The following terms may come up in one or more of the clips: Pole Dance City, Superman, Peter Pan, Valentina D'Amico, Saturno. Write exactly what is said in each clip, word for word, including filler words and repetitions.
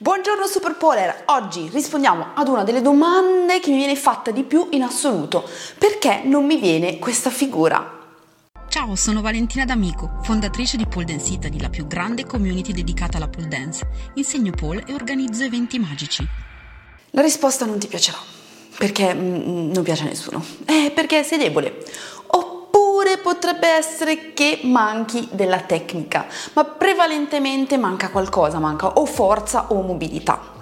Buongiorno Superpoler, oggi rispondiamo ad una delle domande che mi viene fatta di più in assoluto. Perché non mi viene questa figura? Ciao, sono Valentina D'Amico, fondatrice di Pole Dance City, la più grande community dedicata alla pole dance. Insegno pole e organizzo eventi magici. La risposta non ti piacerà, perché mm, non piace a nessuno. Eh, perché sei debole. Oppure potrebbe essere che manchi della tecnica, ma prevalentemente manca qualcosa, manca o forza o mobilità.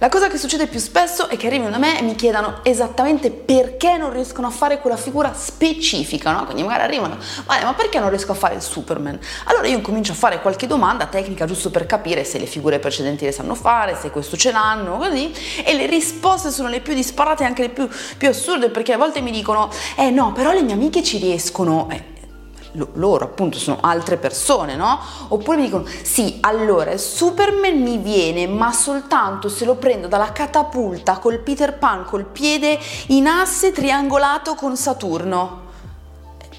La cosa che succede più spesso è che arrivano da me e mi chiedano esattamente perché non riescono a fare quella figura specifica, no? Quindi magari arrivano, vale, ma perché non riesco a fare il Superman? Allora io comincio a fare qualche domanda tecnica giusto per capire se le figure precedenti le sanno fare, se questo ce l'hanno, così, e le risposte sono le più disparate e anche le più, più assurde, perché a volte mi dicono, eh no, però le mie amiche ci riescono, eh, loro appunto sono altre persone, no? Oppure mi dicono sì, allora il Superman mi viene ma soltanto se lo prendo dalla catapulta col Peter Pan col piede in asse triangolato con Saturno,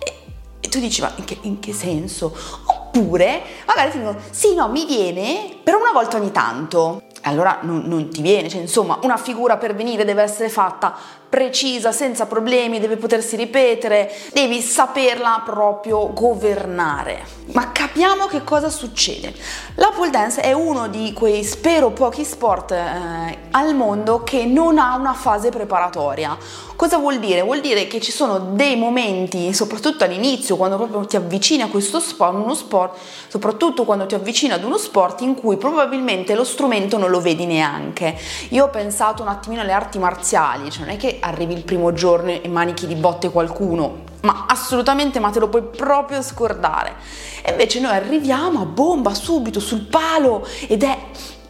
e, e tu dici ma in che, in che senso? Oppure magari ti dicono sì, no, mi viene però una volta ogni tanto. Allora non, non ti viene, cioè insomma una figura per venire deve essere fatta precisa, senza problemi, deve potersi ripetere, devi saperla proprio governare. Ma capiamo che cosa succede. La pole dance è uno di quei spero pochi sport eh, al mondo che non ha una fase preparatoria. Cosa vuol dire? Vuol dire che ci sono dei momenti, soprattutto all'inizio, quando proprio ti avvicini a questo sport, uno sport, soprattutto quando ti avvicini ad uno sport in cui probabilmente lo strumento non lo vedi neanche. Io ho pensato un attimino alle arti marziali, cioè non è che arrivi il primo giorno e manichi di botte qualcuno, ma assolutamente, ma te lo puoi proprio scordare. E invece noi arriviamo a bomba subito sul palo ed è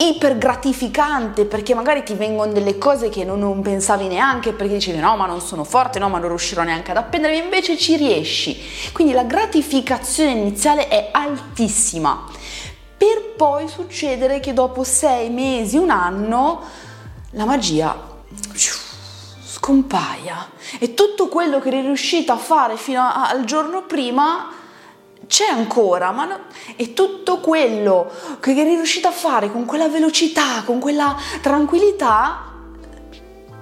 iper gratificante, perché magari ti vengono delle cose che non, non pensavi neanche, perché dicevi no ma non sono forte, no ma non riuscirò neanche ad appendermi, invece ci riesci. Quindi la gratificazione iniziale è altissima, per poi succedere che dopo sei mesi, un anno, la magia scompaia e tutto quello che eri riuscita a fare fino a, al giorno prima c'è ancora, ma no, e tutto quello che eri riuscita a fare con quella velocità, con quella tranquillità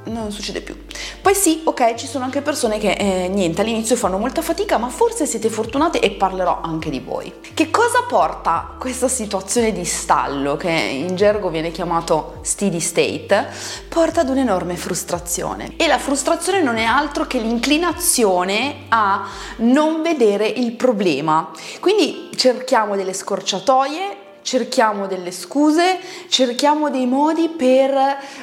non succede più. Poi sì, ok, ci sono anche persone che eh, niente, all'inizio fanno molta fatica, ma forse siete fortunate e parlerò anche di voi. Che cosa porta questa situazione di stallo, che in gergo viene chiamato steady state, porta ad un'enorme frustrazione. E la frustrazione non è altro che l'inclinazione a non vedere il problema. Quindi cerchiamo delle scorciatoie, cerchiamo delle scuse, cerchiamo dei modi per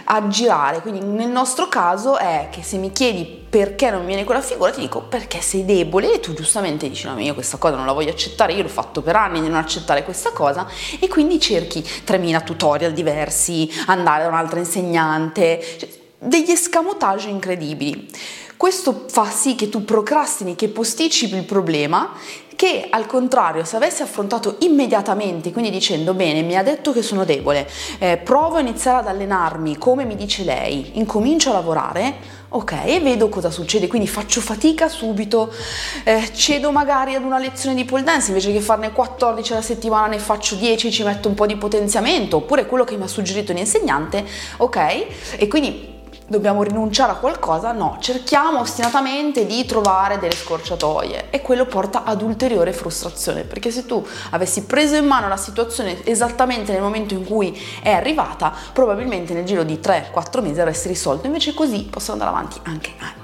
aggirare. Quindi nel nostro caso è che se mi chiedi perché non mi viene quella figura, ti dico perché sei debole, e tu giustamente dici no, io questa cosa non la voglio accettare, io l'ho fatto per anni di non accettare questa cosa, e quindi cerchi tremila tutorial diversi, andare da un'altra insegnante, cioè degli escamotage incredibili. Questo fa sì che tu procrastini, che posticipi il problema, che al contrario se avessi affrontato immediatamente, quindi dicendo bene, mi ha detto che sono debole, eh, provo a iniziare ad allenarmi come mi dice lei, incomincio a lavorare, ok, e vedo cosa succede, quindi faccio fatica subito, eh, cedo magari ad una lezione di pole dance, invece che farne quattordici alla settimana ne faccio dieci, ci metto un po' di potenziamento, oppure quello che mi ha suggerito l'insegnante, ok, e quindi dobbiamo rinunciare a qualcosa? No, cerchiamo ostinatamente di trovare delle scorciatoie, e quello porta ad ulteriore frustrazione, perché se tu avessi preso in mano la situazione esattamente nel momento in cui è arrivata, probabilmente nel giro di tre quattro mesi avresti risolto, invece così possono andare avanti anche anni.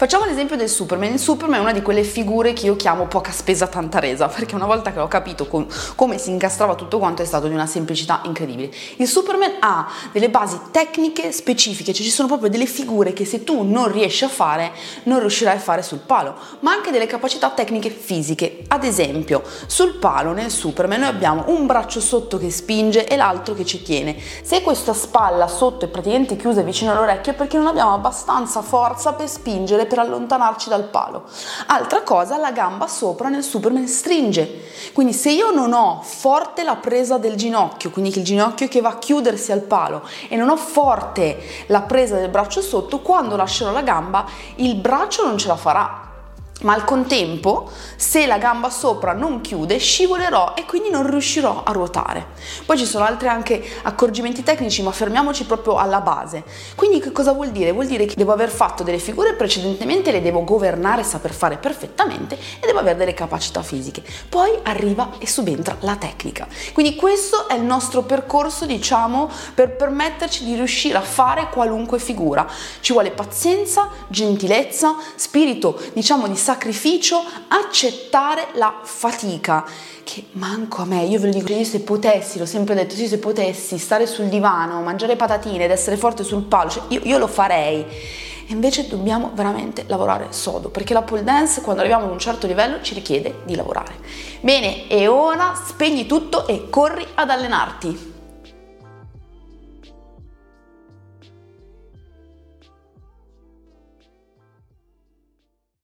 Facciamo l'esempio del Superman. Il Superman è una di quelle figure che io chiamo poca spesa tanta resa, perché una volta che ho capito com- come si incastrava tutto quanto è stato di una semplicità incredibile. Il Superman ha delle basi tecniche specifiche, cioè ci sono proprio delle figure che se tu non riesci a fare, non riuscirai a fare sul palo, ma anche delle capacità tecniche fisiche. Ad esempio, sul palo nel Superman noi abbiamo un braccio sotto che spinge e l'altro che ci tiene. Se questa spalla sotto è praticamente chiusa vicino all'orecchio è perché non abbiamo abbastanza forza per spingere, per allontanarci dal palo. Altra cosa, la gamba sopra nel Superman stringe, quindi se io non ho forte la presa del ginocchio, quindi il ginocchio che va a chiudersi al palo, e non ho forte la presa del braccio sotto, quando lascerò la gamba il braccio non ce la farà. ma al contempo, se la gamba sopra non chiude, scivolerò e quindi non riuscirò a ruotare. Poi ci sono altri anche accorgimenti tecnici, ma fermiamoci proprio alla base. Quindi che cosa vuol dire? Vuol dire che devo aver fatto delle figure precedentemente, le devo governare, saper fare perfettamente e devo avere delle capacità fisiche. Poi arriva e subentra la tecnica. Quindi questo è il nostro percorso, diciamo, per permetterci di riuscire a fare qualunque figura. Ci vuole pazienza, gentilezza, spirito, diciamo, di sacrificio, accettare la fatica, che manco a me. Io ve lo dico, io se potessi, l'ho sempre detto, io se potessi stare sul divano, mangiare patatine ed essere forte sul palo, cioè io, io lo farei. E invece dobbiamo veramente lavorare sodo, perché la pole dance, quando arriviamo ad un certo livello, ci richiede di lavorare. Bene, e ora spegni tutto e corri ad allenarti.